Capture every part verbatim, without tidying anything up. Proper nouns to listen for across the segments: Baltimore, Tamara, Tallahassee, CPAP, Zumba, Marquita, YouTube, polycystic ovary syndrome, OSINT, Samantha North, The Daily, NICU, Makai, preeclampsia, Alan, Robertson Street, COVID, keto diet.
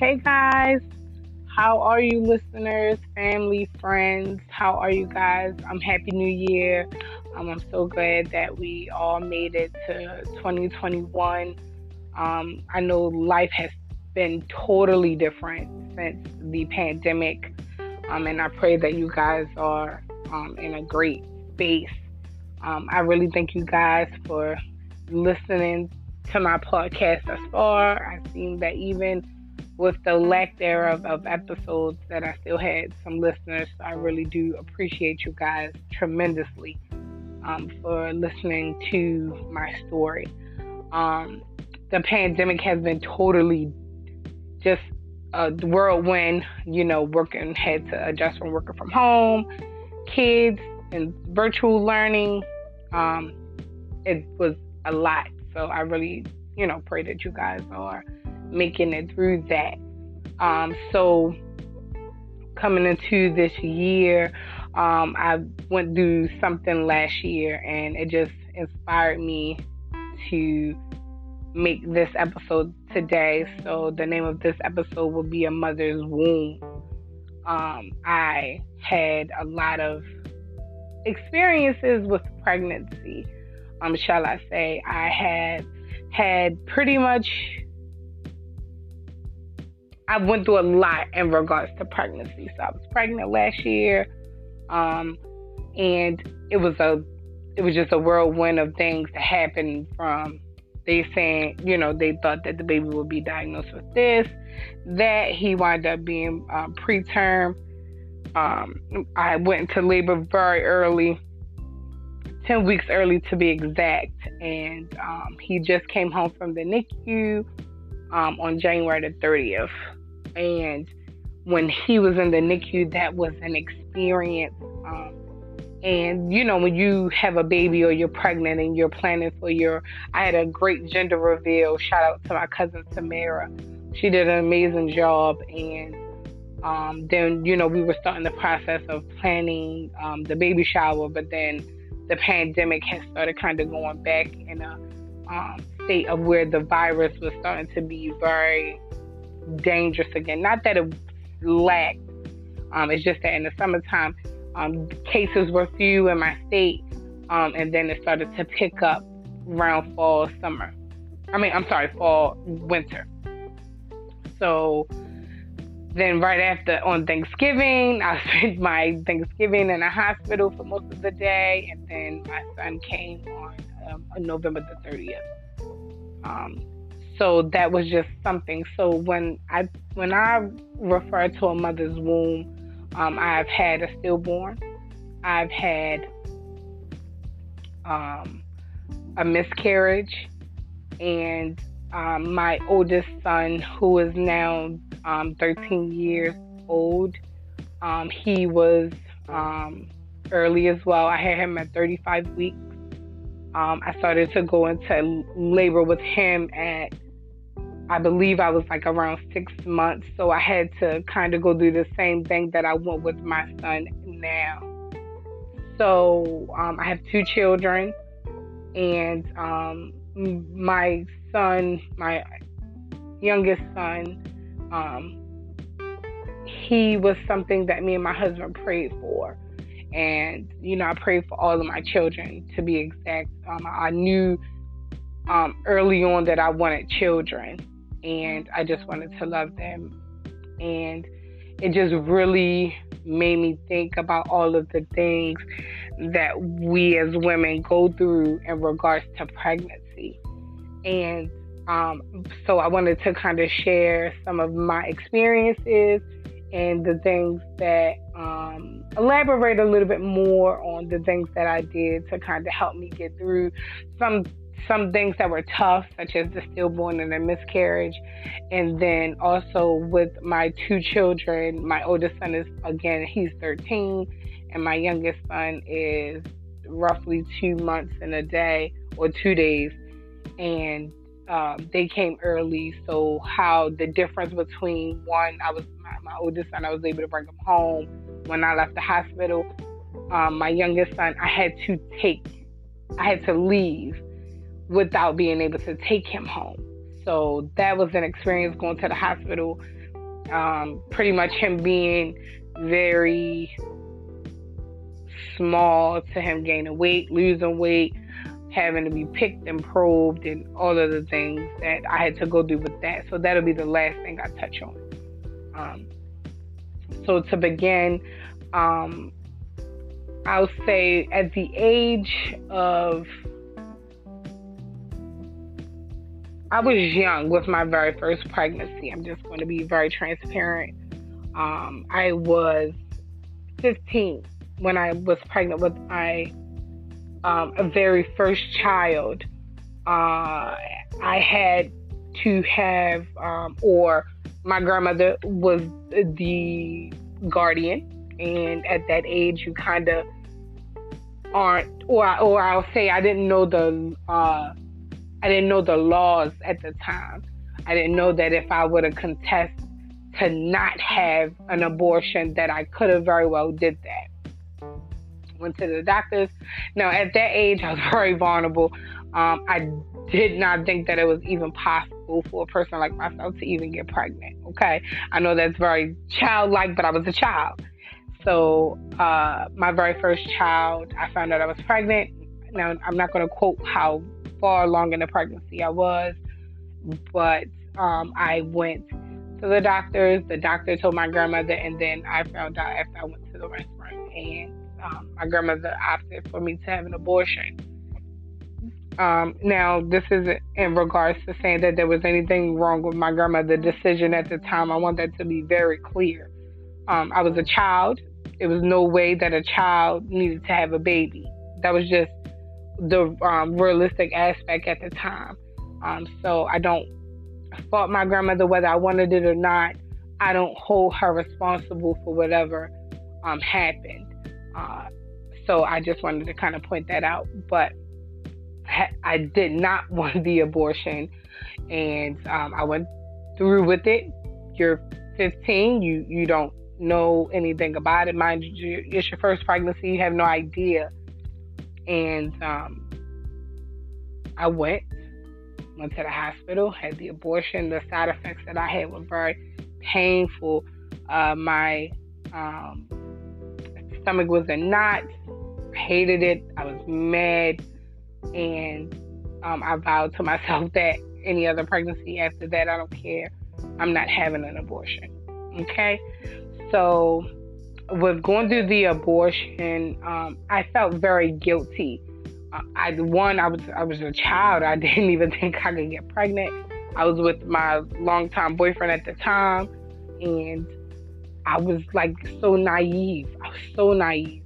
Hey guys, how are you listeners, family, friends? How are you guys? I'm happy new year. Um, I'm so glad that we all made it to twenty twenty-one. Um, I know life has been totally different since the pandemic. Um, and I pray that you guys are um, in a great space. Um, I really thank you guys for listening to my podcast thus far. I've seen that even with the lack thereof of episodes that I still had some listeners. So I really do appreciate you guys tremendously um, for listening to my story. Um, the pandemic has been totally just a whirlwind, you know, working, had to adjust from working from home, kids, and virtual learning. Um, it was a lot. So I really, you know, pray that you guys are making it through that. Um, so coming into this year, um, I went through something last year and it just inspired me to make this episode today. So the name of this episode will be A Mother's Womb. Um, I had a lot of experiences with pregnancy. Um, shall I say, I had had pretty much, I went through a lot in regards to pregnancy. So I was pregnant last year, um, and it was a, it was just a whirlwind of things that happened. From they saying, you know, they thought that the baby would be diagnosed with this, that he wound up being um, preterm. Um, I went into labor very early. ten weeks early to be exact, and um, he just came home from the N I C U um, on January the thirtieth, and when he was in the N I C U, that was an experience, um, and you know, when you have a baby or you're pregnant and you're planning for your, I had a great gender reveal, shout out to my cousin Tamara, she did an amazing job, and um, then, you know, we were starting the process of planning um, the baby shower, but then the pandemic has started kind of going back in a um, state of where the virus was starting to be very dangerous again. Not that it lacked, um, it's just that in the summertime, um, cases were few in my state, um, and then it started to pick up around fall, summer. I mean, I'm sorry, fall, winter. So then right after, on Thanksgiving, I spent my Thanksgiving in a hospital for most of the day. And then my son came on um, November the thirtieth. Um, so that was just something. So when I when I refer to a mother's womb, um, I've had a stillborn. I've had um, a miscarriage. And um, my oldest son, who is now Um, thirteen years old. Um, he was um, early as well. I had him at thirty-five weeks. Um, I started to go into labor with him at, I believe I was like around six months. So I had to kind of go through the same thing that I went with my son now. So um, I have two children, and um, my son, my youngest son, Um, he was something that me and my husband prayed for. And, you know, I prayed for all of my children, to be exact. Um, I knew um, early on that I wanted children, and I just wanted to love them. And it just really made me think about all of the things that we as women go through in regards to pregnancy. And Um, so I wanted to kind of share some of my experiences and the things that, um, elaborate a little bit more on the things that I did to kind of help me get through some, some things that were tough, such as the stillborn and the miscarriage. And then also with my two children, my oldest son is, again, he's thirteen, and my youngest son is roughly two months and a day or two days. And Um, they came early, so how the difference between one, I was my, my oldest son, I was able to bring him home when I left the hospital. Um, my youngest son, I had to take, I had to leave without being able to take him home. So that was an experience, going to the hospital, um, pretty much him being very small to him gaining weight, losing weight, having to be picked and probed, and all of the things that I had to go through with that. So that'll be the last thing I touch on. Um, so to begin, um, I'll say at the age of, I was young with my very first pregnancy. I'm just going to be very transparent. Um, I was fifteen when I was pregnant with my um, a very first child. Uh, I had to have, um, or my grandmother was the guardian, and at that age, you kind of aren't, or or I'll say I didn't know the. Uh, I didn't know the laws at the time. I didn't know that if I were to contest to not have an abortion, that I could have very well did that. Went to the doctors. Now, at that age, I was very vulnerable. Um, I did not think that it was even possible for a person like myself to even get pregnant, okay? I know that's very childlike, but I was a child. So uh, my very first child, I found out I was pregnant. Now, I'm not going to quote how far along in the pregnancy I was, but um, I went to the doctors. The doctor told my grandmother, and then I found out after I went to the restaurant, and um, my grandmother opted for me to have an abortion. Um, now, this isn't in regards to saying that there was anything wrong with my grandmother's decision at the time. I want that to be very clear. Um, I was a child. It was no way that a child needed to have a baby. That was just the um, realistic aspect at the time. Um, so I don't fault my grandmother whether I wanted it or not. I don't hold her responsible for whatever um, happened. Uh, so I just wanted to kind of point that out. But ha- I did not want the abortion, and um, I went through with it. You're fifteen. You you don't know anything about it. Mind you, it's your first pregnancy. You have no idea. And um, I went, went to the hospital, had the abortion. The side effects that I had were very painful. Uh, my um, stomach was in knots. I hated it. I was mad. And um, I vowed to myself that any other pregnancy after that, I don't care. I'm not having an abortion. Okay? So with going through the abortion, um, I felt very guilty. Uh, I one, I was I was a child. I didn't even think I could get pregnant. I was with my longtime boyfriend at the time, and I was like so naive. I was so naive.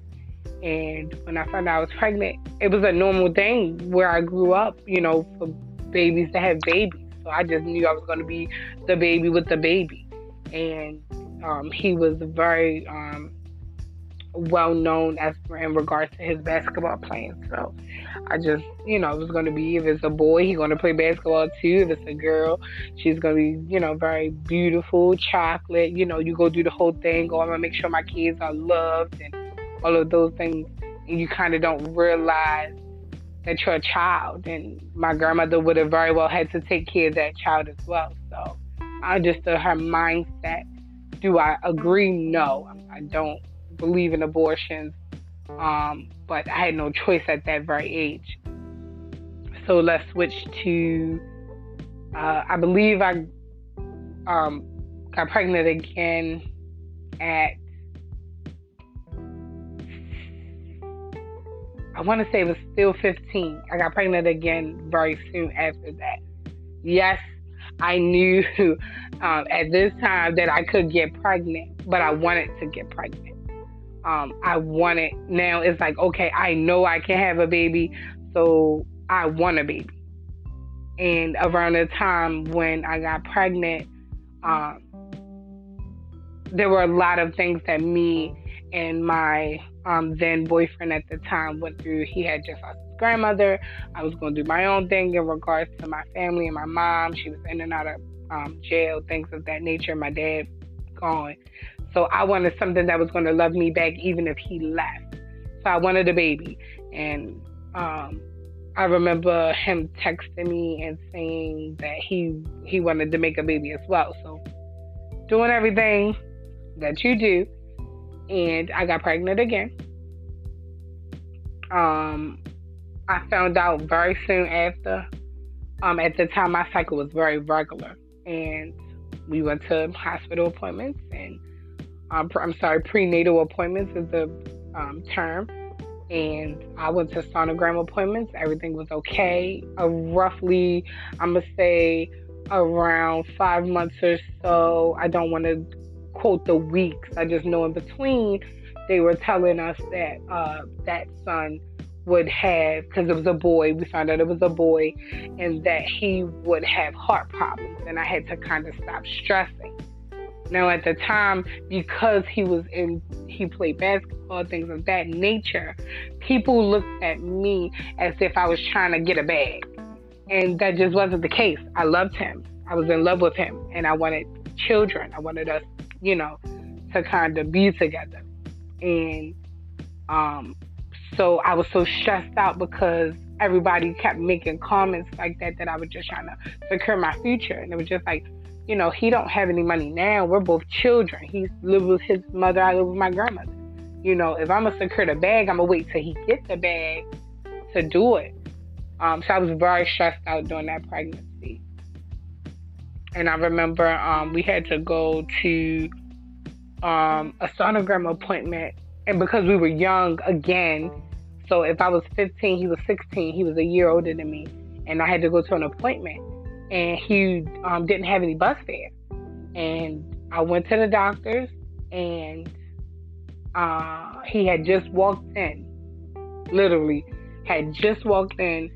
And when I found out I was pregnant, it was a normal thing where I grew up, you know, for babies to have babies. So I just knew I was going to be the baby with the baby. And Um, he was very um, well-known as in regards to his basketball playing. So I just, you know, it was going to be, if it's a boy, he's going to play basketball too. If it's a girl, she's going to be, you know, very beautiful, chocolate. You know, you go do the whole thing. Oh, I'm going to make sure my kids are loved and all of those things. And you kind of don't realize that you're a child. And my grandmother would have very well had to take care of that child as well. So I understood her mindset. Do I agree? No. I don't believe in abortions, um, but I had no choice at that very age. So let's switch to, uh, I believe I um, got pregnant again at, I want to say it was still fifteen. I got pregnant again very soon after that. Yes, I knew um, at this time that I could get pregnant, but I wanted to get pregnant. Um, I wanted, now it's like, okay, I know I can have a baby, so I want a baby. And around the time when I got pregnant, um, there were a lot of things that me and my um, then boyfriend at the time went through. He had just lost his grandmother. I was going to do my own thing in regards to my family and my mom. She was in and out of um, jail, things of that nature. My dad gone. So I wanted something that was going to love me back even if he left. So I wanted a baby. And um, I remember him texting me and saying that he, he wanted to make a baby as well. So doing everything that you do. And I got pregnant again. Um, I found out very soon after. Um, at the time, my cycle was very regular. And we went to hospital appointments and, um, I'm sorry, prenatal appointments is the um, term. And I went to sonogram appointments. Everything was okay. Uh, roughly, I'm going to say around five months or so. I don't want to quote the weeks. I just know in between, they were telling us that uh, that son would have, because it was a boy, we found out it was a boy, and that he would have heart problems. And I had to kind of stop stressing. Now, at the time, because he was in, he played basketball, things of that nature, people looked at me as if I was trying to get a bag. And that just wasn't the case. I loved him. I was in love with him. And I wanted children. I wanted us, you know, to kind of be together. And um, so I was so stressed out because everybody kept making comments like that, that I was just trying to secure my future. And it was just like, you know, he don't have any money now. We're both children. He lives with his mother. I live with my grandmother. You know, if I'm going to secure the bag, I'm going to wait till he gets the bag to do it. Um, so I was very stressed out during that pregnancy. And I remember um, we had to go to um, a sonogram appointment. And because we were young again, so if I was fifteen, he was sixteen. He was a year older than me. And I had to go to an appointment. And he um, didn't have any bus fare. And I went to the doctor's, and uh, he had just walked in, literally, had just walked in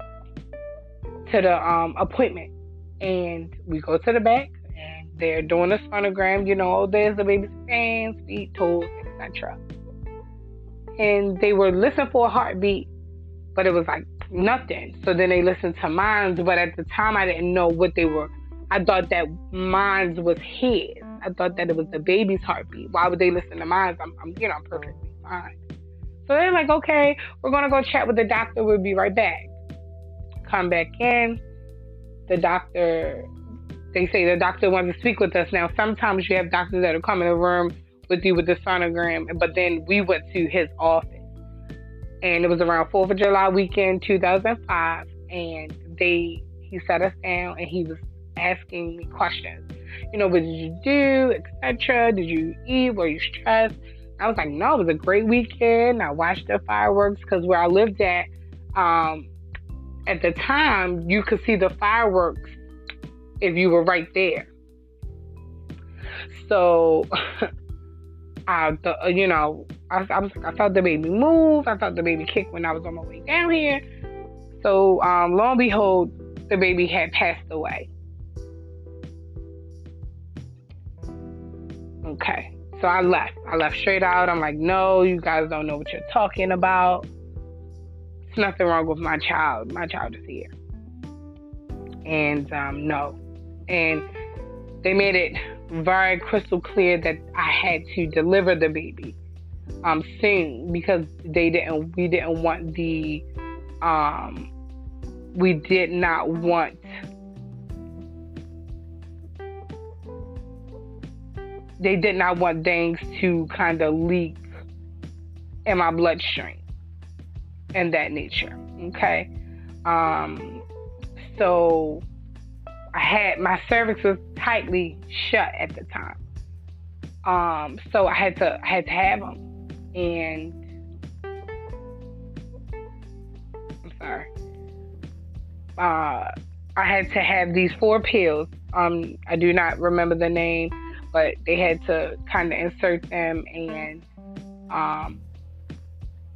to the um, appointment. And we go to the back, and they're doing a sonogram, you know, there's the baby's hands, feet, toes, et cetera. And they were listening for a heartbeat, but it was like, nothing. So then they listened to mines, but at the time I didn't know what they were. I thought that mines was his. I thought that it was the baby's heartbeat. Why would they listen to mines? I'm, I'm you know, I'm perfectly fine. So they're like, okay, we're gonna go chat with the doctor. We'll be right back. Come back in. The doctor. They say the doctor wants to speak with us. Now sometimes you have doctors that will come in the room with you with the sonogram, but then we went to his office. And it was around fourth of July weekend, two thousand five. And they, he sat us down and he was asking me questions. You know, what did you do, et cetera? Did you eat? Were you stressed? I was like, no, it was a great weekend. I watched the fireworks because where I lived at, um, at the time, you could see the fireworks if you were right there. So, I, th- you know, I, I was like, I thought the baby moved. I thought the baby kicked when I was on my way down here. So, um, lo and behold, the baby had passed away. Okay. So I left. I left straight out. I'm like, no, you guys don't know what you're talking about. There's nothing wrong with my child. My child is here. And, um, no. And they made it very crystal clear that I had to deliver the baby um, soon because they didn't. We didn't want the. Um, we did not want. They did not want things to kind of leak in my bloodstream, and that nature. Okay, um, so. I had, my cervix was tightly shut at the time. Um, so I had to, I had to have them. And, I'm sorry. Uh, I had to have these four pills. Um, I do not remember the name, but they had to kind of insert them. And um,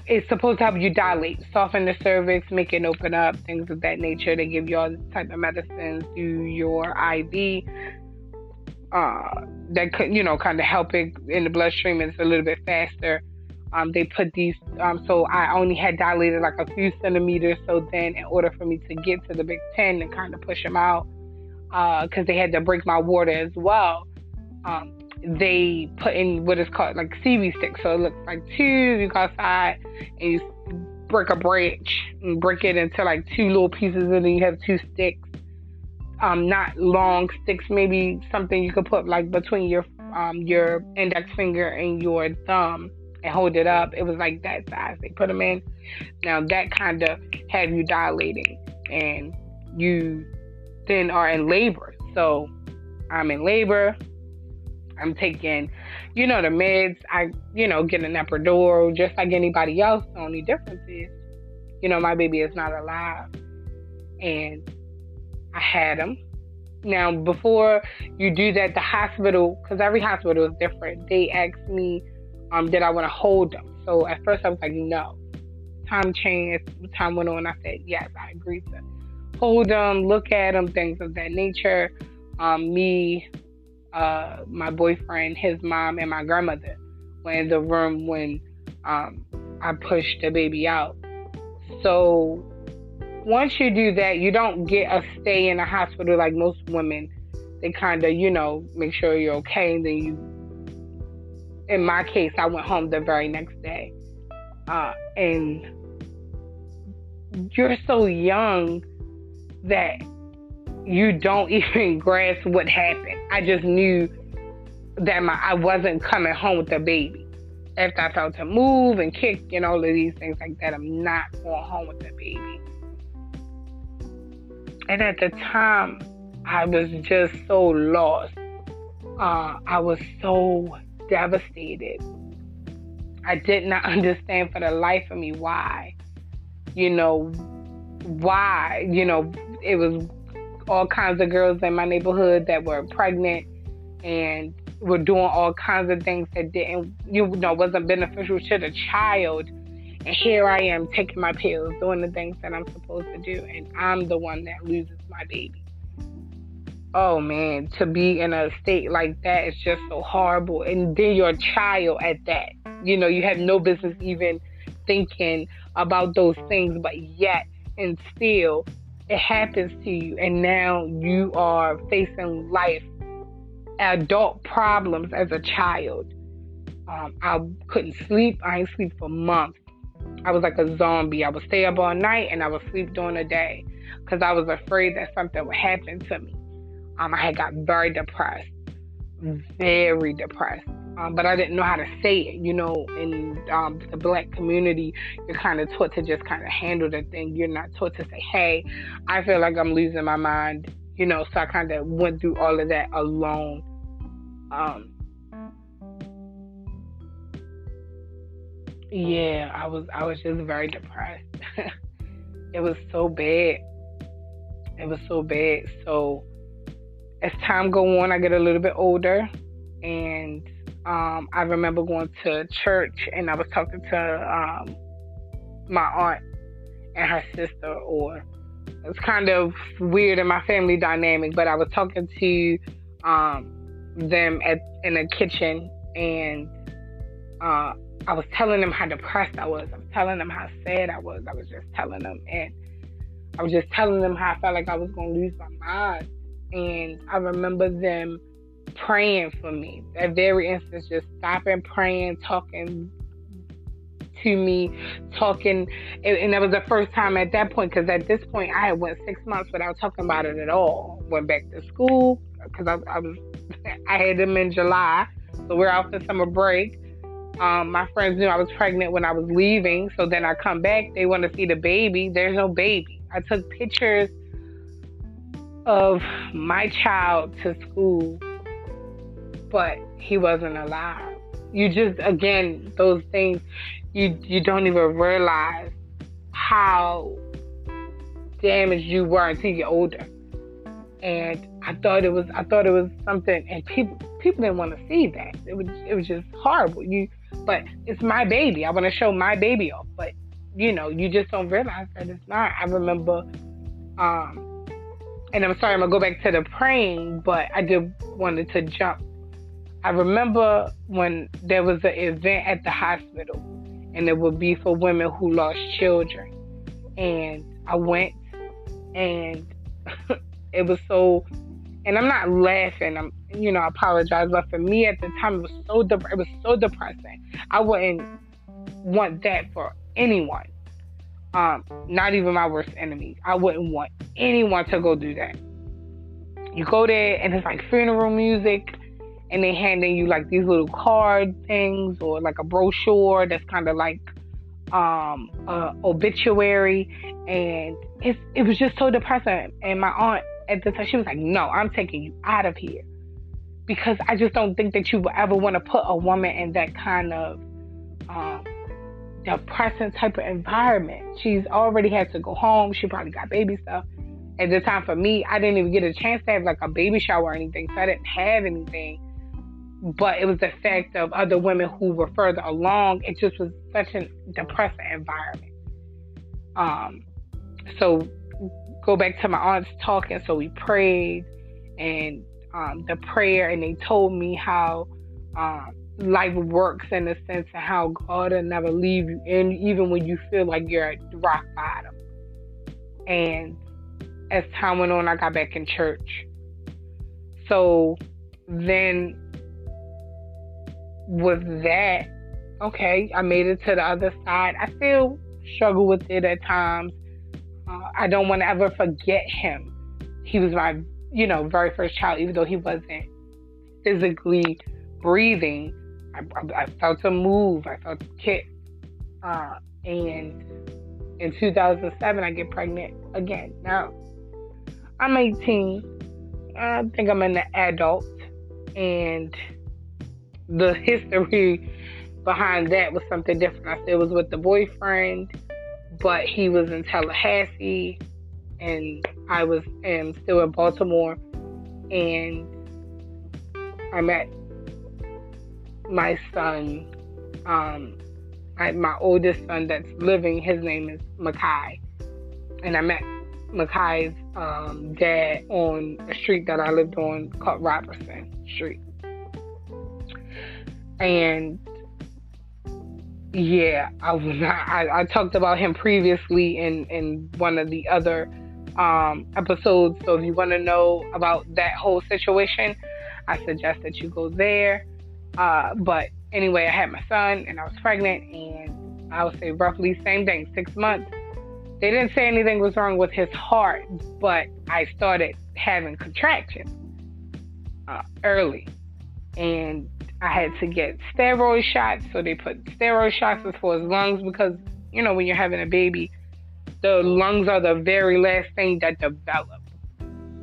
it's supposed to help you dilate, soften the cervix, make it open up, things of that nature. They give you all type of medicines through your I V uh, that could, you know, kind of help it in the bloodstream. It's a little bit faster. Um, they put these, um, so I only had dilated like a few centimeters. So then, in order for me to get to the big ten and kind of push them out, because uh, they had to break my water as well. Um, They put in what is called like seaweed sticks. So it looks like two. You go outside and you break a branch and break it into like two little pieces, and then you have two sticks. Um, not long sticks, maybe something you could put like between your um, your index finger and your thumb and hold it up. It was like that size. They put them in. Now that kind of had you dilating, and you then are in labor. So I'm in labor. I'm taking, you know, the meds. I, you know, get an epidural just like anybody else. The only difference is, you know, my baby is not alive. And I had him. Now, before you do that, the hospital, because every hospital is different, they asked me, um, did I want to hold them? So at first I was like, no. Time changed. Time went on. I said, yes, I agreed to hold them, look at them, things of that nature. Um, me, uh, my boyfriend, his mom, and my grandmother were in the room when um, I pushed the baby out. So once you do that, you don't get a stay in a hospital like most women. They kind of, you know, make sure you're okay. And then you, in my case, I went home the very next day. Uh, and you're so young that you don't even grasp what happened. I just knew that my, I wasn't coming home with the baby. After I felt to move and kick and all of these things like that, I'm not going home with the baby. And at the time, I was just so lost. Uh, I was so devastated. I did not understand for the life of me why. You know, why? You know, it was all kinds of girls in my neighborhood that were pregnant and were doing all kinds of things that didn't, you know, wasn't beneficial to the child. And here I am taking my pills, doing the things that I'm supposed to do, and I'm the one that loses my baby. Oh, man, to be in a state like that is just so horrible. And then your child at that. You know, you have no business even thinking about those things, but yet and still, it happens to you. And now you are facing life, adult problems as a child. Um, I couldn't sleep. I ain't sleep for months. I was like a zombie. I would stay up all night and I would sleep during the day because I was afraid that something would happen to me. Um, I had got very depressed, very depressed, um, but I didn't know how to say it. You know, in um, the black community, you're kind of taught to just kind of handle the thing. You're not taught to say, hey, I feel like I'm losing my mind. You know, so I kind of went through all of that alone. Um, Yeah, I was I was just very depressed. It was so bad. It was so bad. So as time go on, I get a little bit older, and um, I remember going to church, and I was talking to um, my aunt and her sister, or it's kind of weird in my family dynamic, but I was talking to um, them at in the kitchen, and uh, I was telling them how depressed I was. I was telling them how sad I was. I was just telling them. And I was just telling them how I felt like I was going to lose my mind. And I remember them praying for me. That very instance, just stopping, praying, talking to me, talking. And that was the first time at that point, because at this point, I had went six months without talking about it at all. Went back to school, because I, I was, I had them in July. So we're out for summer break. Um, my friends knew I was pregnant when I was leaving, so then I come back, they want to see the baby. There's no baby. I took pictures of my child to school, but he wasn't alive. You just, again, those things, you, you don't even realize how damaged you were until you get older. And I thought it was, I thought it was something, and people, people didn't want to see that. It was, it was just horrible. You, but it's my baby. I want to show my baby off. But, you know, you just don't realize that it's not. I remember, um, and I'm sorry, I'm going to go back to the praying, but I did wanted to jump. I remember when there was an event at the hospital, and it would be for women who lost children. And I went, and it was so, and I'm not laughing, I'm, you know, I apologize, but for me at the time, it was so de- it was so depressing. I wouldn't want that for anyone, um, not even my worst enemy. I wouldn't want anyone to go do that. You go there, and it's like funeral music, and they handing you like these little card things or like a brochure that's kind of like um a obituary, and it's, it was just so depressing. And my aunt at the time, she was like, no, I'm taking you out of here, because I just don't think that you would ever want to put a woman in that kind of um depressing type of environment. She's already had to go home. She probably got baby stuff. At the time for me, I didn't even get a chance to have like a baby shower or anything, so I didn't have anything. But it was the fact of other women who were further along. It just was such a depressing environment. Um, so go back to my aunt's talking. So we prayed, and um, the prayer, and they told me how um, life works in a sense, and how God will never leave you, and even when you feel like you're at rock bottom. And as time went on, I got back in church. So then with that, okay, I made it to the other side. I still struggle with it at times. Uh, I don't want to ever forget him. He was my, you know, very first child, even though he wasn't physically breathing. I, I, I felt him move. I felt him kick. Uh, and in two thousand seven, I get pregnant again. Now, I'm eighteen. I think I'm an adult. And the history behind that was something different. I said it was with the boyfriend, but he was in Tallahassee, and I was am still in Baltimore. And I met my son, um, I, my oldest son that's living. His name is Makai, and I met Makai's um, dad on a street that I lived on called Robertson Street. And yeah, I was not, I, I talked about him previously in, in one of the other um, episodes. So if you want to know about that whole situation, I suggest that you go there. Uh, but anyway, I had my son and I was pregnant, and I would say roughly same thing, six months. They didn't say anything was wrong with his heart, but I started having contractions uh, early. And I had to get steroid shots, so they put steroid shots for his lungs because, you know, when you're having a baby, the lungs are the very last thing that develop.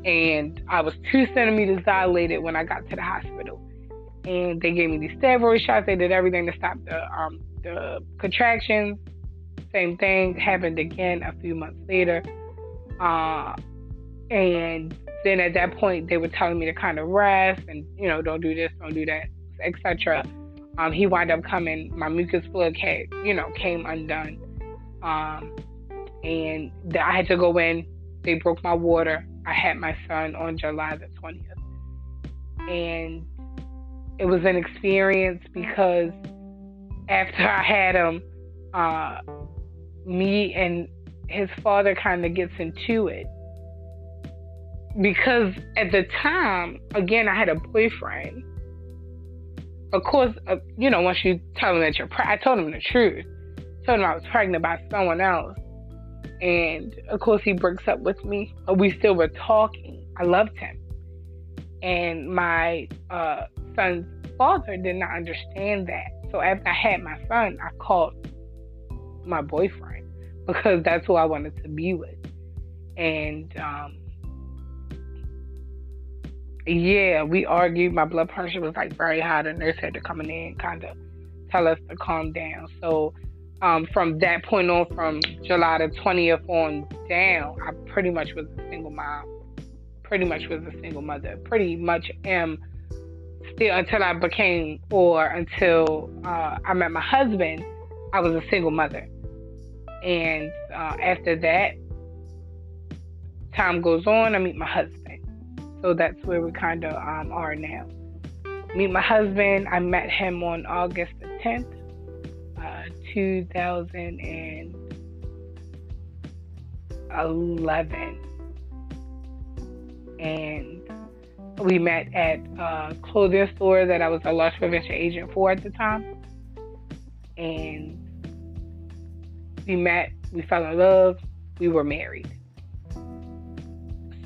And I was two centimeters dilated when I got to the hospital. And they gave me these steroid shots. They did everything to stop the, um, the contractions. Same thing happened again a few months later. Uh, and then at that point, they were telling me to kind of rest and, you know, don't do this, don't do that, et cetera. Um, he wound up coming. My mucus plug had, you know, came undone, um, and the, I had to go in. They broke my water. I had my son on July the twentieth, and it was an experience because after I had him, uh, me and his father kind of gets into it, because at the time, again, I had a boyfriend. Of course, uh, you know, once you tell them that you're pre- I told him the truth. I told him I was pregnant by someone else. And, of course, he breaks up with me. But we still were talking. I loved him. And my uh, son's father did not understand that. So after I had my son, I called my boyfriend, because that's who I wanted to be with. And, um, yeah, we argued. My blood pressure was like very high. The nurse had to come in and kind of tell us to calm down. So um, from that point on, from July the twentieth on down, I pretty much was a single mom. Pretty much was a single mother. Pretty much am still until I became or until uh, I met my husband. I was a single mother, and uh, after that, time goes on. I meet my husband. So that's where we kind of um, are now. Meet my husband. I met him on August the tenth, uh, two thousand eleven. And we met at a clothing store that I was a loss prevention agent for at the time. And we met, we fell in love, we were married.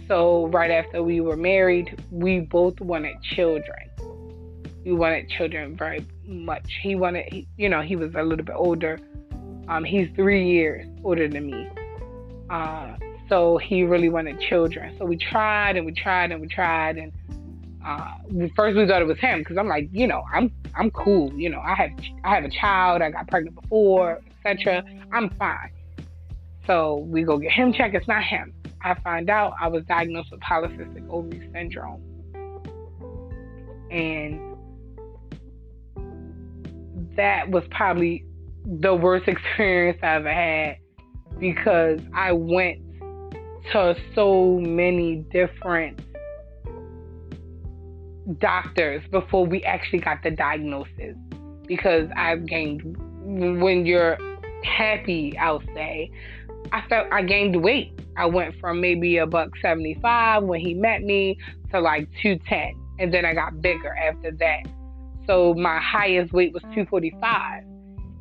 So right after we were married, we both wanted children. we wanted children very much. He wanted, he, you know, he was a little bit older. Um, he's three years older than me. Uh, so he really wanted children. So we tried and we tried and we tried. And uh, we, first we thought it was him because I'm like, you know, I'm I'm cool. You know, I have I have a child. I got pregnant before, et cetera. I'm fine. So we go get him checked. It's not him. I find out I was diagnosed with polycystic ovary syndrome. And that was probably the worst experience I ever had because I went to so many different doctors before we actually got the diagnosis. Because I've gained, when you're happy, I'll say, I felt I gained weight. I went from maybe a buck seventy-five when he met me to like two ten. And then I got bigger after that. So my highest weight was two forty-five.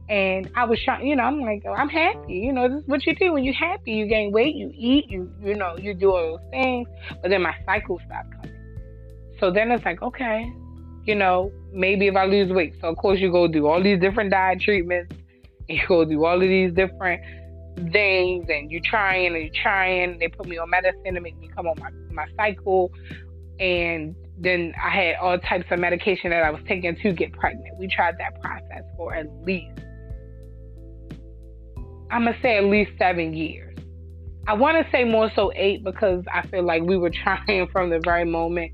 And I was shocked, you know, I'm like, oh, I'm happy. You know, this is what you do when you're happy. You gain weight, you eat, you, you know, you do all those things. But then my cycle stopped coming. So then it's like, okay, you know, maybe if I lose weight. So of course you go do all these different diet treatments. And you go do all of these different things. And you're trying and you're trying. They put me on medicine to make me come on my, my cycle. And then I had all types of medication that I was taking to get pregnant. We tried that process for at least, I'm going to say at least seven years. I want to say more so eight because I feel like we were trying from the very moment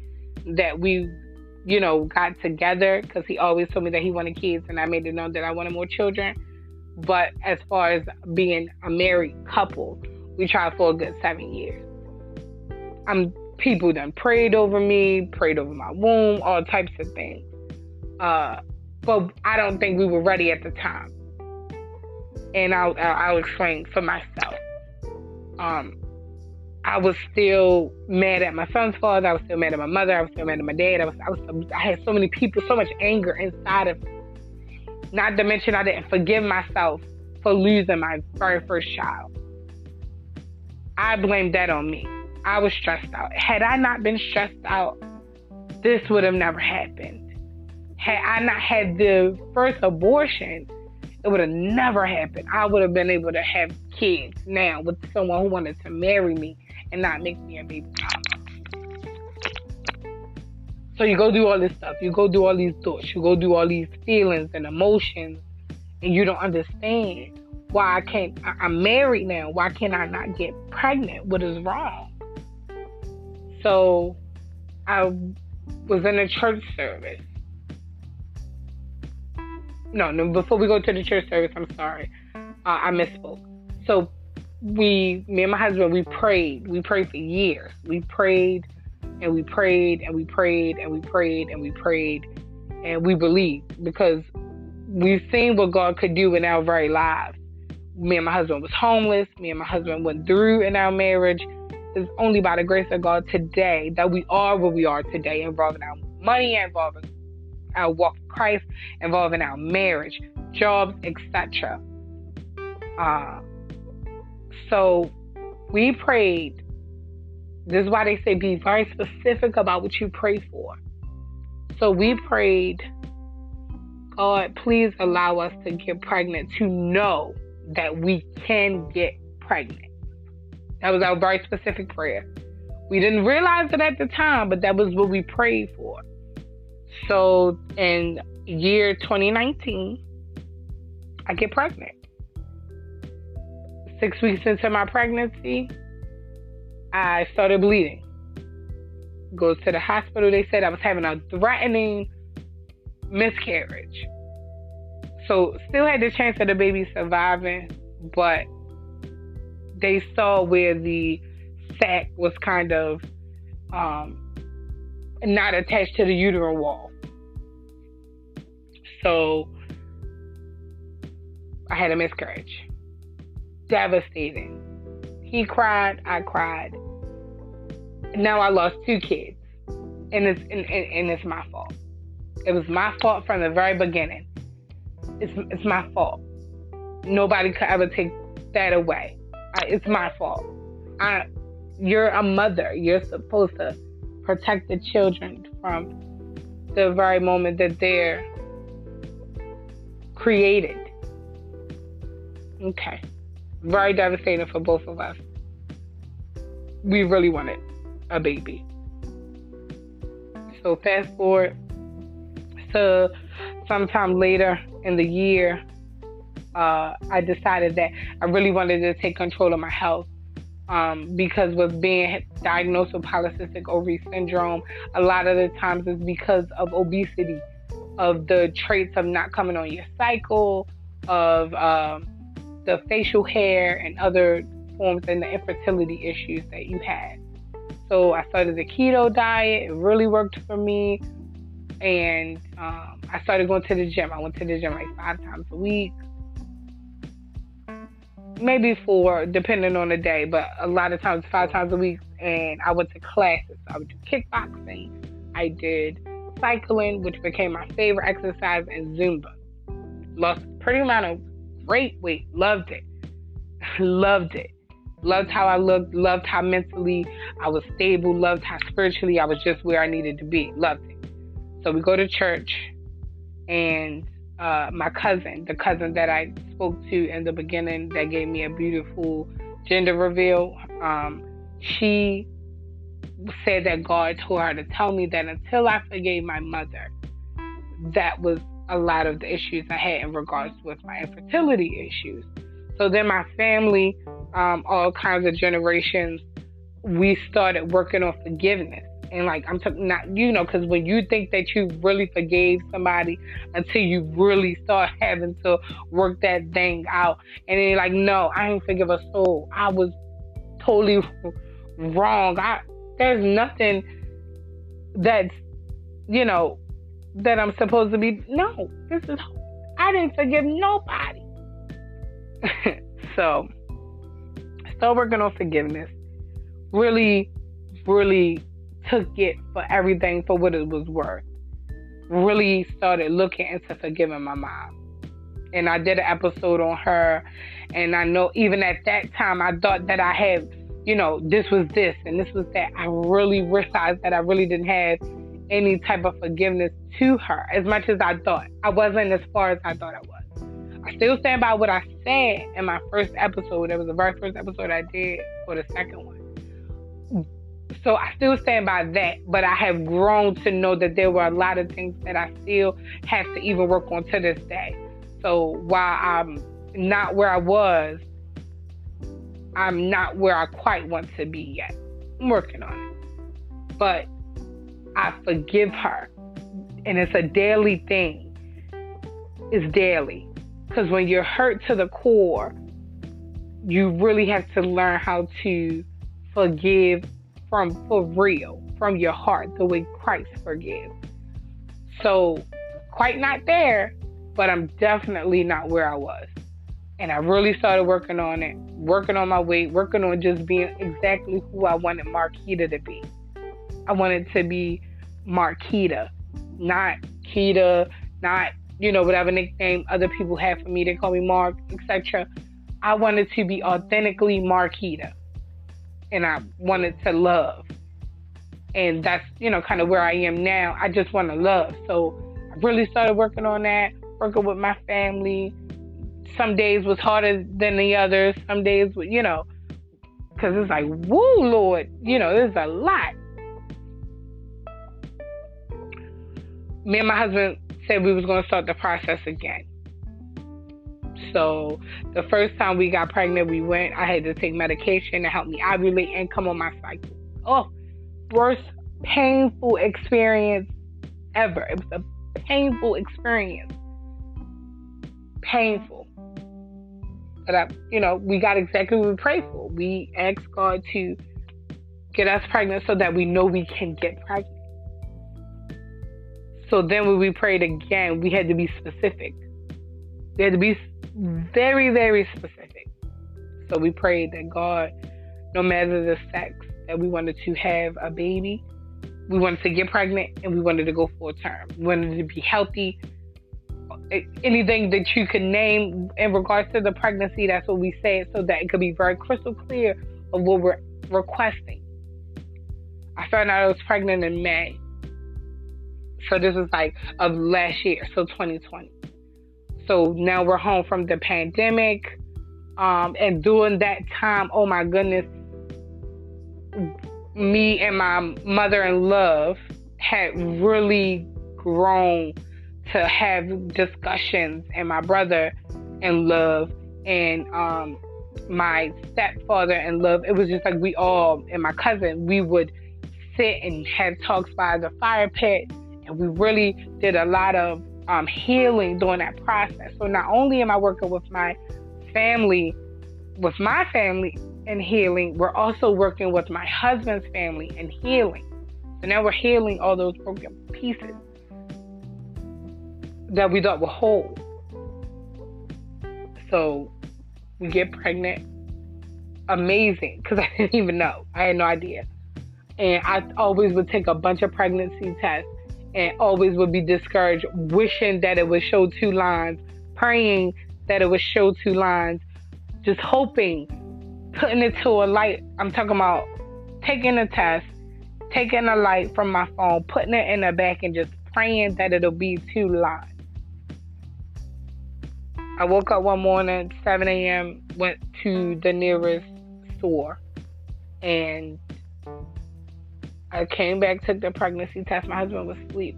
that we, you know, got together because he always told me that he wanted kids and I made it known that I wanted more children. But as far as being a married couple, we tried for a good seven years. I'm People done prayed over me, prayed over my womb, all types of things. Uh, but I don't think we were ready at the time. And I'll, I'll explain for myself. Um, I was still mad at my son's father. I was still mad at my mother. I was still mad at my dad. I was, I was, I had so many people, so much anger inside of me. Not to mention I didn't forgive myself for losing my very first child. I blamed that on me. I was stressed out. Had I not been stressed out, this would have never happened. Had I not had the first abortion, it would have never happened. I would have been able to have kids now with someone who wanted to marry me and not make me a baby mama. So you go do all this stuff. You go do all these thoughts. You go do all these feelings and emotions, and you don't understand why I can't. I- I'm married now. Why can't I not get pregnant? What is wrong? So I was in a church service. No, no, before we go to the church service, I'm sorry. Uh, I misspoke. So we, me and my husband, we prayed. We prayed for years. We prayed and we prayed and we prayed and we prayed and we prayed and we believed because we've seen what God could do in our very lives. Me and my husband was homeless. Me and my husband went through in our marriage. It's only by the grace of God today that we are where we are today, involving our money, involving our walk with Christ, involving our marriage, jobs, et cetera. Uh, so we prayed. This is why they say be very specific about what you pray for. So we prayed, God, please allow us to get pregnant, to know that we can get pregnant. That was our very specific prayer. We didn't realize it at the time, but that was what we prayed for. So in year twenty nineteen, I get pregnant. Six weeks into my pregnancy, I started bleeding. Go to the hospital. They said I was having a threatening miscarriage. So still had the chance of the baby surviving, but they saw where the sac was kind of um, not attached to the uterine wall. So I had a miscarriage. Devastating. He cried, I cried. Now I lost two kids. And it's, and, and, and it's my fault. It was my fault from the very beginning. It's, it's my fault. Nobody could ever take that away. It's my fault. I, you're a mother. You're supposed to protect the children from the very moment that they're created. Okay. Very devastating for both of us. We really wanted a baby. So fast forward to sometime later in the year, uh, I decided that I really wanted to take control of my health. Um, because with being diagnosed with polycystic ovary syndrome, a lot of the times it's because of obesity, of the traits of not coming on your cycle, of um, the facial hair and other forms and the infertility issues that you had. So I started the keto diet. It really worked for me. And um, I started going to the gym. I went to the gym like five times a week. Maybe four, depending on the day, but a lot of times five times a week. And I went to classes. So I would do kickboxing. I did cycling, which became my favorite exercise, and Zumba. Lost a pretty amount of great weight. Loved it. Loved it. Loved how I looked. Loved how mentally I was stable. Loved how spiritually I was just where I needed to be. Loved it. So we go to church, and uh, my cousin, the cousin that I spoke to in the beginning that gave me a beautiful gender reveal, um, she said that God told her to tell me that until I forgave my mother, that was a lot of the issues I had in regards with my infertility issues. So then my family, um, all kinds of generations, we started working on forgiveness. And like, I'm talking not, you know, because when you think that you really forgave somebody until you really start having to work that thing out. And then you're like, no, I ain't forgive a soul. I was totally wrong. I, there's nothing that's, you know, that I'm supposed to be. No, this is, I didn't forgive nobody. So, still working on forgiveness. Really, really took it for everything for what it was worth. Really started looking into forgiving my mom. And I did an episode on her. And I know even at that time, I thought that I had, you know, this was this and this was that. I really realized that I really didn't have any type of forgiveness to her as much as I thought. I wasn't as far as I thought I was. I still stand by what I said in my first episode. It was the very first episode I did, or the second one. So I still stand by that, but I have grown to know that there were a lot of things that I still have to even work on to this day. So while I'm not where I was, I'm not where I quite want to be yet. I'm working on it. But I forgive her. And it's a daily thing. It's daily. Because when you're hurt to the core, you really have to learn how to forgive from for real, from your heart, the way Christ forgives. So, quite not there, but I'm definitely not where I was. And I really started working on it, working on my weight, working on just being exactly who I wanted Marquita to be. I wanted to be Marquita, not Kita, not, you know, whatever nickname other people have for me. They call me Mark, et cetera. I wanted to be authentically Marquita. And I wanted to love. And that's, you know, kind of where I am now. I just want to love. So I really started working on that, working with my family. Some days was harder than the others. Some days, you know, because it's like, woo, Lord, you know, there's a lot. Me and my husband said we was going to start the process again. So the first time we got pregnant, we went, I had to take medication to help me ovulate and come on my cycle. Oh, worst painful experience ever. It was a painful experience. Painful. But, I, you know, we got exactly what we prayed for. We asked God to get us pregnant so that we know we can get pregnant. So then when we prayed again, we had to be specific. We had to be very, very specific. So we prayed that God, no matter the sex, that we wanted to have a baby, we wanted to get pregnant, and we wanted to go full term. We wanted to be healthy. Anything that you could name in regards to the pregnancy, that's what we said, so that it could be very crystal clear of what we're requesting. I found out I was pregnant in May. So this is like of last year, so twenty twenty. So now we're home from the pandemic. Um, and during that time, oh my goodness, me and my mother in love had really grown to have discussions, and my brother in love and um, my stepfather in love. It was just like we all, and my cousin, we would sit and have talks by the fire pit, and we really did a lot of um, healing during that process. So not only am I working with my family, with my family and healing, we're also working with my husband's family and healing. So now we're healing all those broken pieces that we thought were whole. So we get pregnant. Amazing, because I didn't even know. I had no idea. And I always would take a bunch of pregnancy tests and always would be discouraged, wishing that it would show two lines, praying that it would show two lines, just hoping, putting it to a light. I'm talking about taking a test, taking a light from my phone, putting it in the back, and just praying that it'll be two lines. I woke up one morning, seven a.m., went to the nearest store, and I came back, took the pregnancy test. My husband was asleep,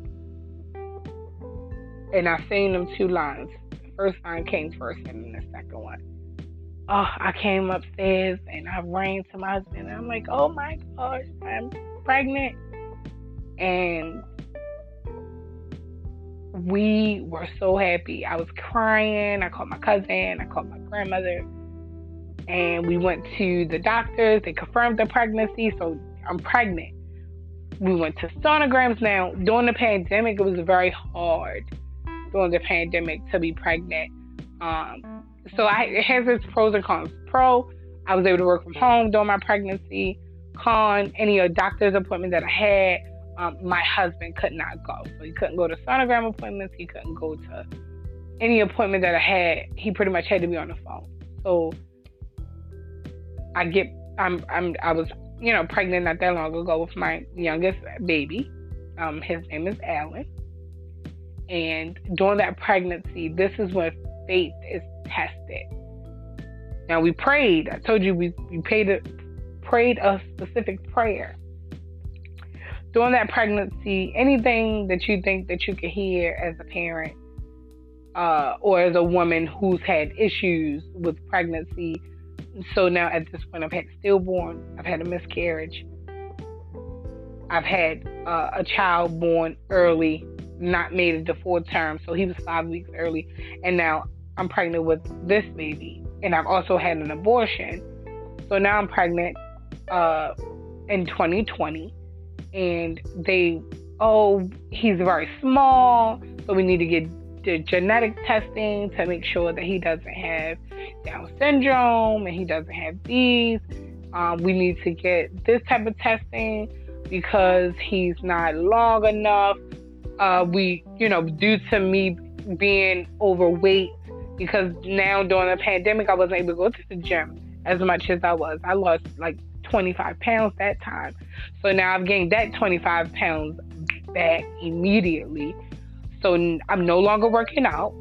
and I seen them two lines. The first line came first, and then the second one. Oh, I came upstairs, and I ran to my husband, and I'm like, oh my gosh, I'm pregnant. And we were so happy. I was crying. I called my cousin. I called my grandmother. And we went to the doctors. They confirmed the pregnancy. So I'm pregnant. We went to sonograms. Now, during the pandemic, it was very hard during the pandemic to be pregnant. Um, so I, it has its pros and cons. Pro, I was able to work from home during my pregnancy. Con, any doctor's appointment that I had, Um, my husband could not go. So he couldn't go to sonogram appointments. He couldn't go to any appointment that I had. He pretty much had to be on the phone. So I get, I'm, I'm, I was, you know, pregnant not that long ago with my youngest baby. Um, his name is Alan. And during that pregnancy, this is when faith is tested. Now we prayed. I told you we, we prayed a, prayed a specific prayer. During that pregnancy, anything that you think that you can hear as a parent uh, or as a woman who's had issues with pregnancy. So now at this point, I've had stillborn. I've had a miscarriage. I've had uh, a child born early, not made it to full term. So he was five weeks early. And now I'm pregnant with this baby. And I've also had an abortion. So now I'm pregnant uh, in twenty twenty. And they, oh, he's very small, so we need to get the genetic testing to make sure that he doesn't have Down syndrome and he doesn't have these. Um, we need to get this type of testing because he's not long enough. Uh, we, you know, due to me being overweight, because now during the pandemic, I wasn't able to go to the gym as much as I was. I lost like twenty-five pounds that time. So now I've gained that twenty-five pounds back immediately. So I'm no longer working out,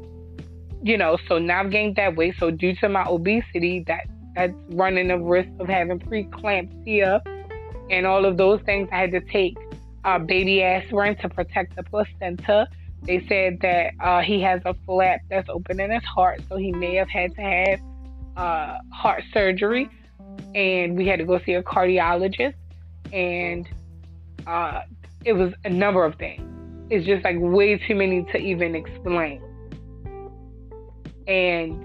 you know, so now I've gained that weight. So due to my obesity, that that's running the risk of having preeclampsia and all of those things. I had to take uh, baby aspirin to protect the placenta. They said that uh, he has a flap that's open in his heart, so he may have had to have uh, heart surgery. And we had to go see a cardiologist, and uh, it was a number of things. It's just like way too many to even explain. And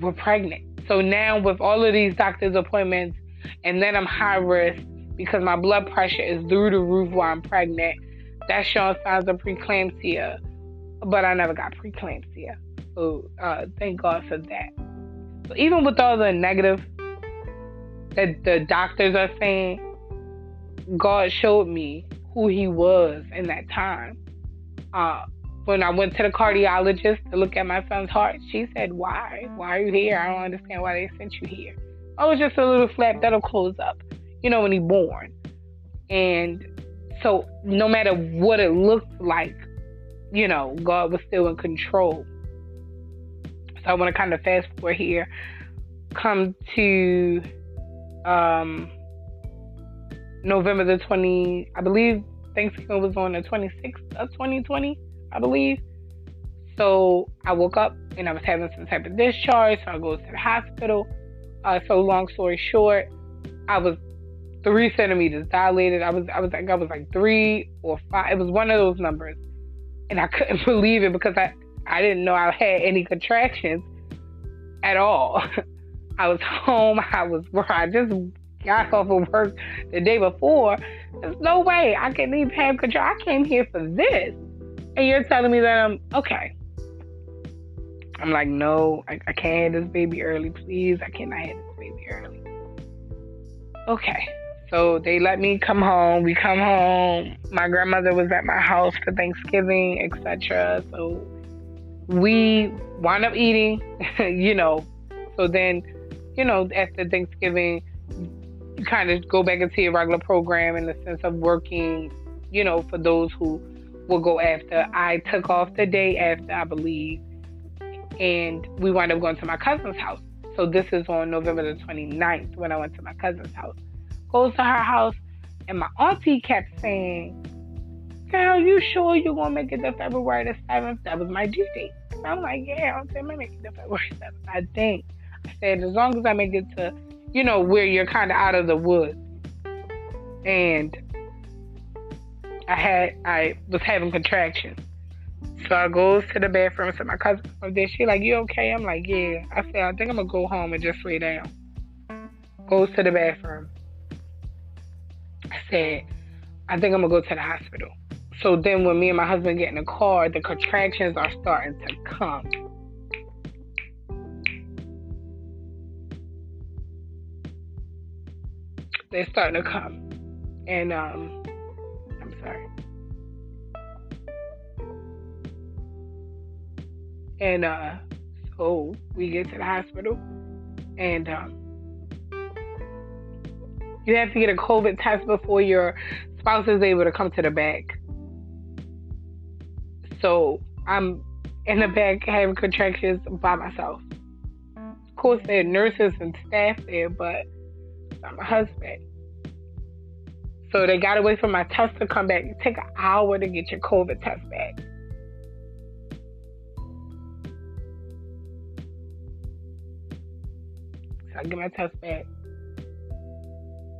we're pregnant. So now with all of these doctor's appointments, and then I'm high risk because my blood pressure is through the roof while I'm pregnant. That's showing signs of preeclampsia, but I never got preeclampsia. So uh, thank God for that. So even with all the negative that the doctors are saying, God showed me who he was in that time. Uh, when I went to the cardiologist to look at my son's heart, she said, why? Why are you here? I don't understand why they sent you here. Oh, it's just a little flap that'll close up, you know, when he's born. And So no matter what it looked like, you know, God was still in control. So I want to kind of fast forward here. Come to um, November the twentieth, I believe Thanksgiving was on the twenty-sixth of twenty twenty, I believe. So I woke up and I was having some type of discharge. So I go to the hospital. Uh, so long story short, I was three centimeters dilated. I was I was like I was like three or five. It was one of those numbers, and I couldn't believe it because I I didn't know I had any contractions at all. I was home. I was I just got off of work the day before. There's no way I can even have contractions. I came here for this, and you're telling me that I'm okay. I'm like, no, I, I can't have this baby early, please. I cannot have this baby early. Okay, so they let me come home. We come home. My grandmother was at my house for Thanksgiving, et cetera. So we wound up eating, you know. So then, you know, after Thanksgiving, you kind of go back into your regular program in the sense of working, you know, for those who will go after. I took off the day after, I believe. And we wound up going to my cousin's house. So this is on November the twenty-ninth when I went to my cousin's house. Goes to her house, and my auntie kept saying, girl, you sure you're going to make it to February the seventh? That was my due date. So I'm like, yeah, auntie, I'm going to make it to February seventh, I think. I said, as long as I make it to, you know, where you're kind of out of the woods. And I had, I was having contractions. So I goes to the bathroom, so my cousin comes there. She like, you okay? I'm like, yeah. I said, I think I'm going to go home and just lay down. Goes to the bathroom. I said, I think I'm going to go to the hospital. So then when me and my husband get in the car, the contractions are starting to come. They're starting to come. And, um, I'm sorry. And uh, so we get to the hospital, and um, you have to get a COVID test before your spouse is able to come to the back. So I'm in the back having contractions by myself. Of course, there are nurses and staff there, but it's not my husband. So they got to wait for my test to come back. It takes an hour to get your COVID test back. I get my test back.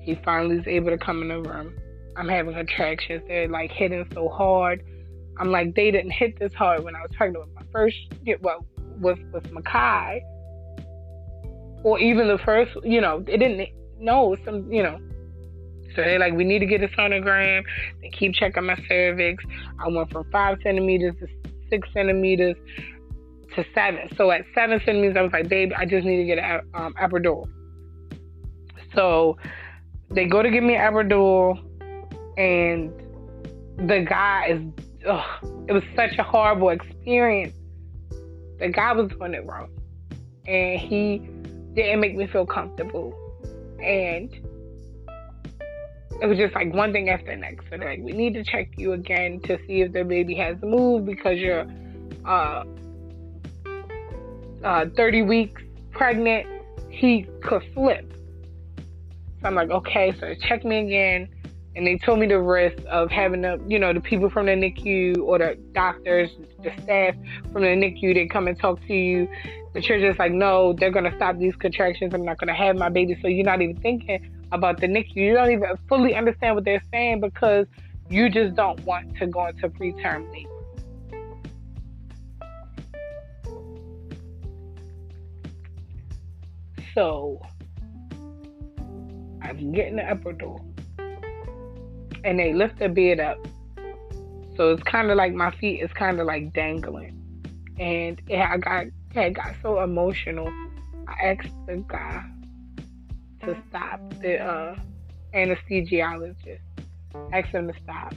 He finally is able to come in the room. I'm having contractions. They're like hitting so hard. I'm like, they didn't hit this hard when I was pregnant with my first, well, with, with Makai. Or even the first, you know, it didn't, no, some, you know. So they're like, we need to get a sonogram. They keep checking my cervix. I went from five centimeters to six centimeters. To seven. So at seven centimeters, I was like, babe, I just need to get an um, epidural. So they go to give me an epidural, and the guy is, ugh, it was such a horrible experience. The guy was doing it wrong, and he didn't make me feel comfortable. And it was just like one thing after the next. So they're like, we need to check you again to see if the baby has moved because you're, uh, Uh, thirty weeks pregnant, he could flip. So I'm like, okay, so they checked me again, and they told me the risk of having the, you know, the people from the N I C U or the doctors, the staff from the N I C U, they come and talk to you. But you're just like, no, they're going to stop these contractions. I'm not going to have my baby. So you're not even thinking about the N I C U. You don't even fully understand what they're saying because you just don't want to go into preterm labor. So, I'm getting the upper door, and they lift the bed up, so it's kind of like my feet is kind of like dangling, and it, I got it got so emotional. I asked the guy to stop, the uh, anesthesiologist, I asked him to stop,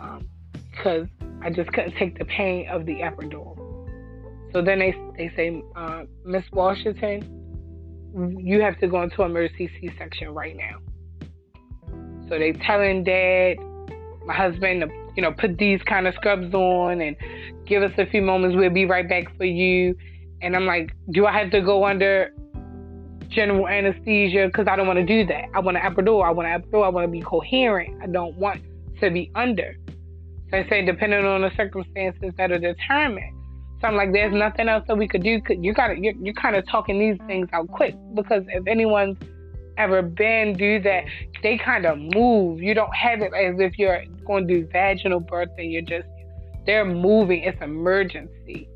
um, because I just couldn't take the pain of the upper door. So then they they say, uh, Miss Washington, you have to go into emergency C-section right now. So they telling dad, my husband to, you know, put these kind of scrubs on and give us a few moments. We'll be right back for you. And I'm like, do I have to go under general anesthesia? Because I don't want to do that. I want to Epidural. I want to Epidural. I want to be coherent. I don't want to be under. So I say, depending on the circumstances that are determined. So I'm like, there's nothing else that we could do. You gotta, you're, you're kind of talking these things out quick, because if anyone's ever been do that, they kind of move. You don't have it as if you're going to do vaginal birth and you're just, they're moving. It's emergency.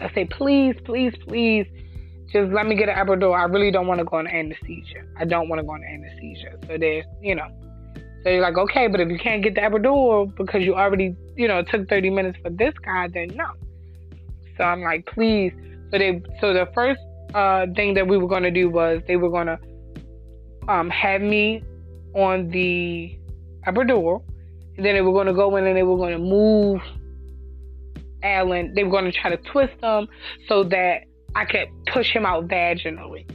I say, please, please, please, just let me get an epidural. I really don't want to go on anesthesia. I don't want to go on anesthesia. So there's, you know, so you're like, okay, but if you can't get the epidural because you already, you know, took thirty minutes for this guy, then no. So I'm like, please. So they, so the first uh, thing that we were going to do was they were going to um, have me on the epidural, and then they were going to go in and they were going to move Alan. They were going to try to twist him so that I could push him out vaginally.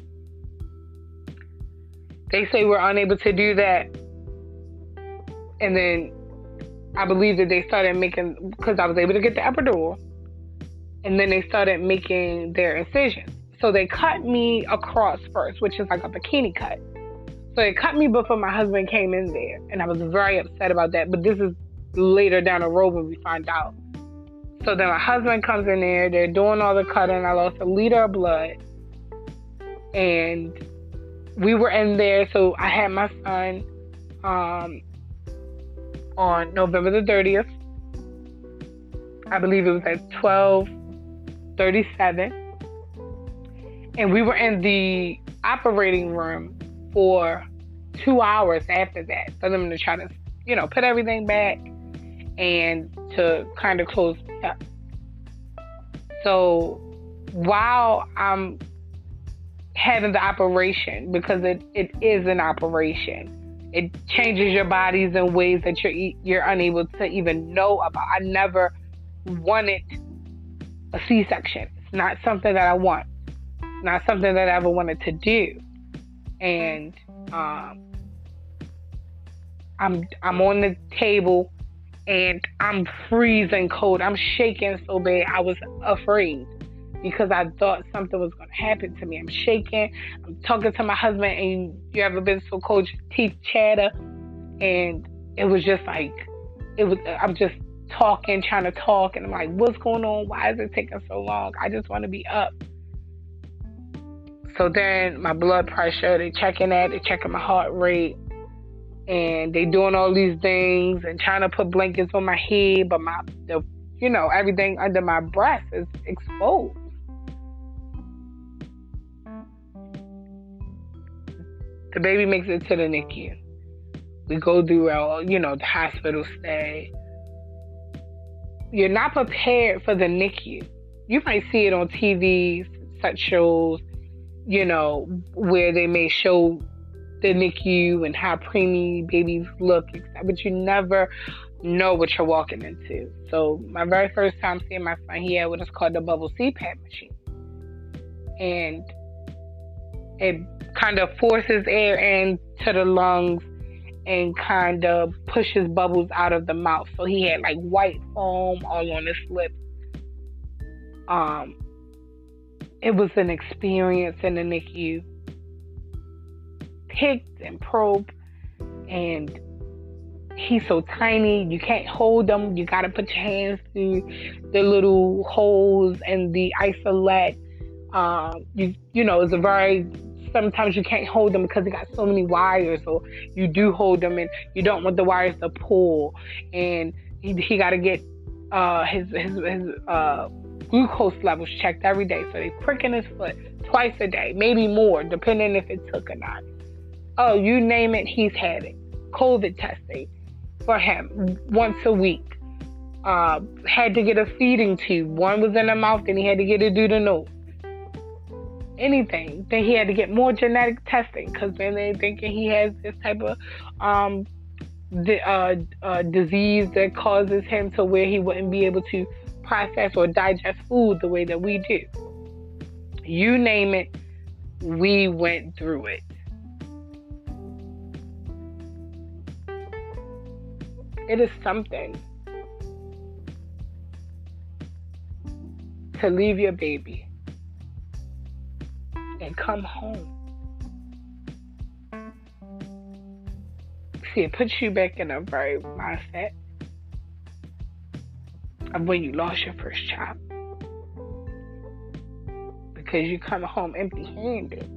They say we're unable to do that. And then I believe that they started making, because I was able to get the epidural, and then they started making their incisions. So they cut me across first, which is like a bikini cut. So they cut me before my husband came in there, and I was very upset about that. But this is later down the road when we find out. So then my husband comes in there, they're doing all the cutting. I lost a liter of blood, and we were in there. So I had my son um, on November the thirtieth. I believe it was at twelve thirty-seven, and we were in the operating room for two hours after that for them to try to, you know, put everything back and to kind of close me up. So while I'm having the operation, because it, it is an operation, it changes your bodies in ways that you're you're unable to even know about. I never wanted a C-section. It's not something that I want. Not something that I ever wanted to do. And um, I'm I'm on the table, and I'm freezing cold. I'm shaking so bad. I was afraid because I thought something was going to happen to me. I'm shaking. I'm talking to my husband, and you ever been so cold, your teeth chatter, and it was just like, it was. I'm just talking, trying to talk, and I'm like, what's going on? Why is it taking so long? I just want to be up. So then my blood pressure, they're checking that, they're checking my heart rate, and they doing all these things and trying to put blankets on my head, but my, the, you know, everything under my breast is exposed. The baby makes it to the N I C U. We go through our, you know, the hospital stay. You're not prepared for the N I C U. You might see it on T V, such shows, you know, where they may show the N I C U and how preemie babies look, but you never know what you're walking into. So my very first time seeing my son, he had what is called the bubble C PAP machine. And it kind of forces air into the lungs and kind of pushes bubbles out of the mouth. So he had like white foam all on his lips. Um, it was an experience in the N I C U. Picked and probed, and he's so tiny, you can't hold him. You gotta put your hands through the little holes and the isolate. Um, you you know, it's a very, sometimes you can't hold them because they got so many wires, so you do hold them, and you don't want the wires to pull. And he, he got to get uh, his his, his uh, glucose levels checked every day. So they pricking his foot twice a day, maybe more, depending if it took or not. Oh, you name it, he's had it. COVID testing for him once a week. Uh, had to get a feeding tube. One was in the mouth, then he had to get it through the nose. Anything. Then he had to get more genetic testing, because then they're thinking he has this type of um, the, uh, uh, disease that causes him to where he wouldn't be able to process or digest food the way that we do. You name it, we went through it. It is something to leave your baby and come home. See, it puts you back in a very mindset of when you lost your first child, because you come home empty-handed.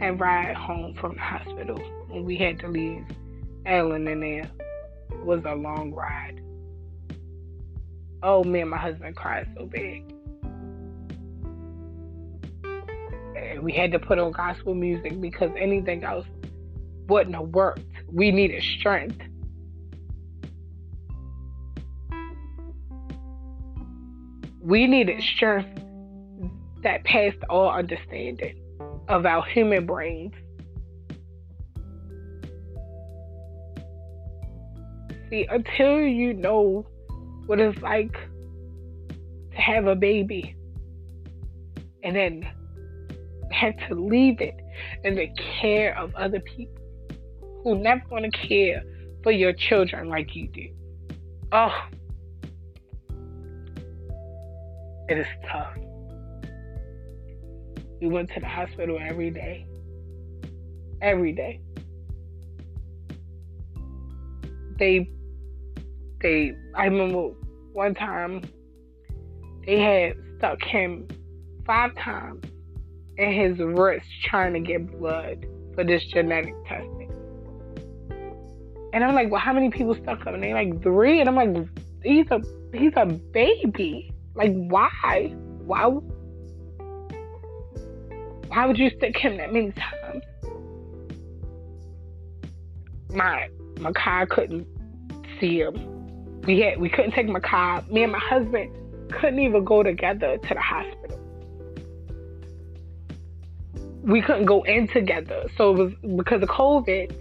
And ride home from the hospital when we had to leave Alan in there was a long ride. Oh, me and my husband cried so bad. And we had to put on gospel music because anything else wouldn't have worked. We needed strength. We needed strength that passed all understanding of our human brains. See, until you know what it's like to have a baby and then have to leave it in the care of other people who never want to care for your children like you do. Oh, it is tough. We went to the hospital every day. Every day. They, they, I remember one time they had stuck him five times in his wrist trying to get blood for this genetic testing. And I'm like, well, how many people stuck him? And they're like, three. And I'm like, he's a, he's a baby. Like, why? Why? Why would you stick him that many times? My Makai couldn't see him. We had we couldn't take Makai. Me and my husband couldn't even go together to the hospital. We couldn't go in together. So it was because of COVID,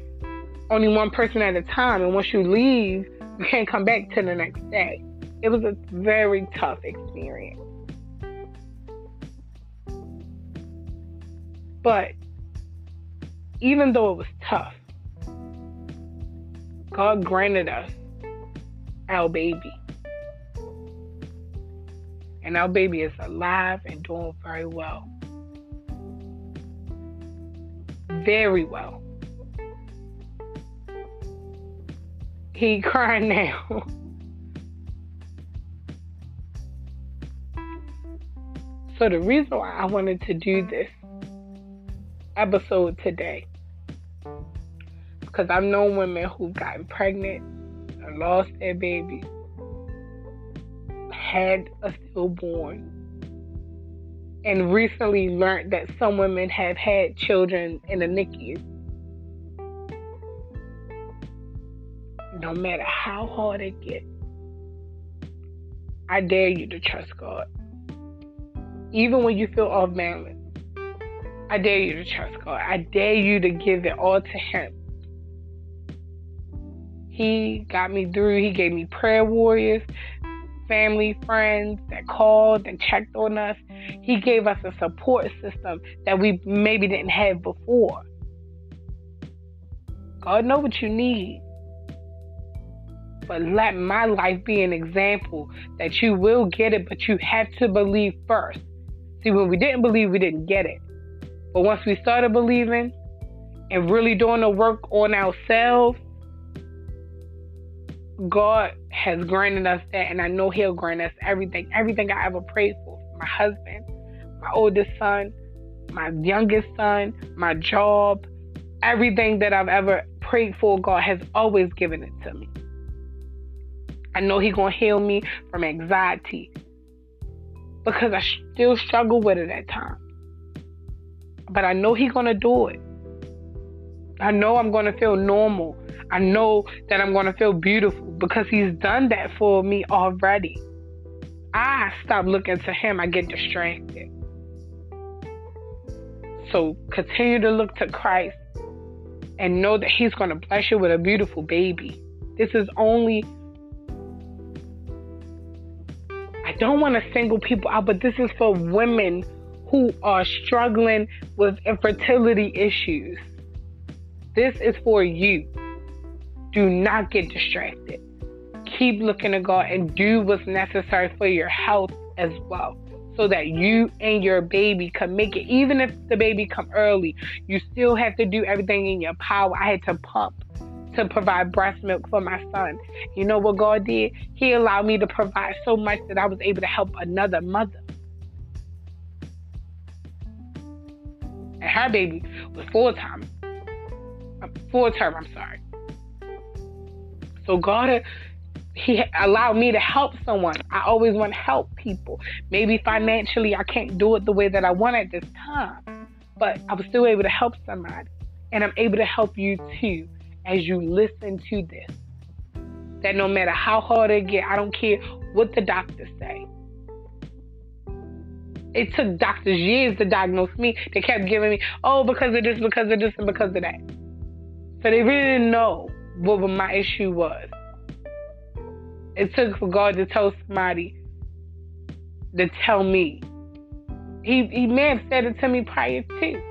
only one person at a time. And once you leave, you can't come back till the next day. It was a very tough experience. But even though it was tough, God granted us our baby. And our baby is alive and doing very well. Very well. He crying now. So the reason why I wanted to do this episode today, because I've known women who've gotten pregnant and lost their baby, had a stillborn, and recently learned that some women have had children in the N I C U. No matter how hard it gets, I dare you to trust God. Even when you feel off balance, I dare you to trust God. I dare you to give it all to Him. He got me through. He gave me prayer warriors, family, friends that called and checked on us. He gave us a support system that we maybe didn't have before. God knows what you need. But let my life be an example that you will get it, but you have to believe first. See, when we didn't believe, we didn't get it. But once we started believing and really doing the work on ourselves, God has granted us that, and I know He'll grant us everything. Everything I ever prayed for. My husband, my oldest son, my youngest son, my job, everything that I've ever prayed for, God has always given it to me. I know He's going to heal me from anxiety because I still struggle with it at times. But I know He's going to do it. I know I'm going to feel normal. I know that I'm going to feel beautiful because He's done that for me already. I stop looking to Him. I get distracted. So continue to look to Christ and know that He's going to bless you with a beautiful baby. This is only... I don't want to single people out, but this is for women who are struggling with infertility issues. This is for you. Do not get distracted. Keep looking to God and do what's necessary for your health as well, so that you and your baby can make it. Even if the baby come early, you still have to do everything in your power. I had to pump to provide breast milk for my son. You know what God did? He allowed me to provide so much that I was able to help another mother. And her baby was full-time. Full-term, I'm sorry. So God, He allowed me to help someone. I always want to help people. Maybe financially, I can't do it the way that I want at this time, but I was still able to help somebody. And I'm able to help you too as you listen to this. That no matter how hard it gets, I don't care what the doctors say. It took doctors years to diagnose me. They kept giving me, oh, because of this, because of this, and because of that. So they really didn't know what my issue was. It took for God to tell somebody, to tell me. He, he may have said it to me prior to.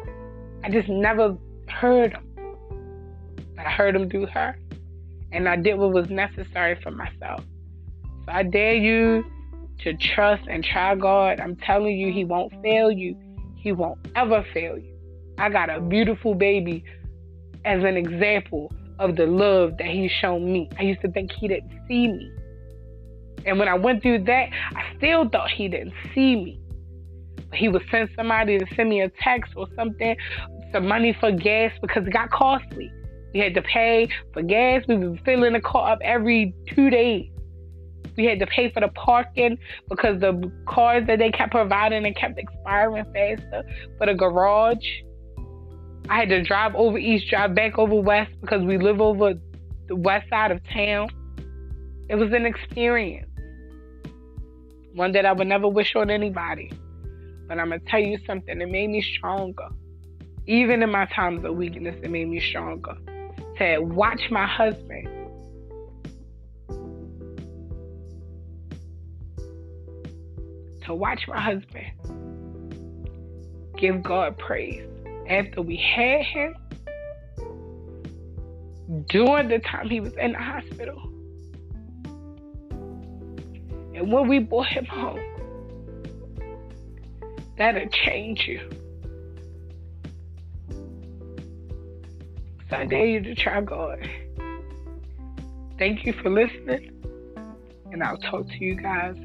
I just never heard him. But I heard him through her. And I did what was necessary for myself. So I dare you to trust and try God. I'm telling you, He won't fail you. He won't ever fail you. I got a beautiful baby as an example of the love that He's shown me. I used to think He didn't see me. And when I went through that, I still thought He didn't see me. But He would send somebody to send me a text or something, some money for gas, because it got costly. We had to pay for gas. We were filling the car up every two days. We had to pay for the parking because the cars that they kept providing, they kept expiring faster for the garage. I had to drive over east, drive back over west because we live over the west side of town. It was an experience. One that I would never wish on anybody. But I'm going to tell you something. It made me stronger. Even in my times of weakness, it made me stronger. Said, watch my husband. To watch my husband give God praise. After we had him, during the time he was in the hospital, and when we brought him home, that'll change you. So I dare you to try God. Thank you for listening, and I'll talk to you guys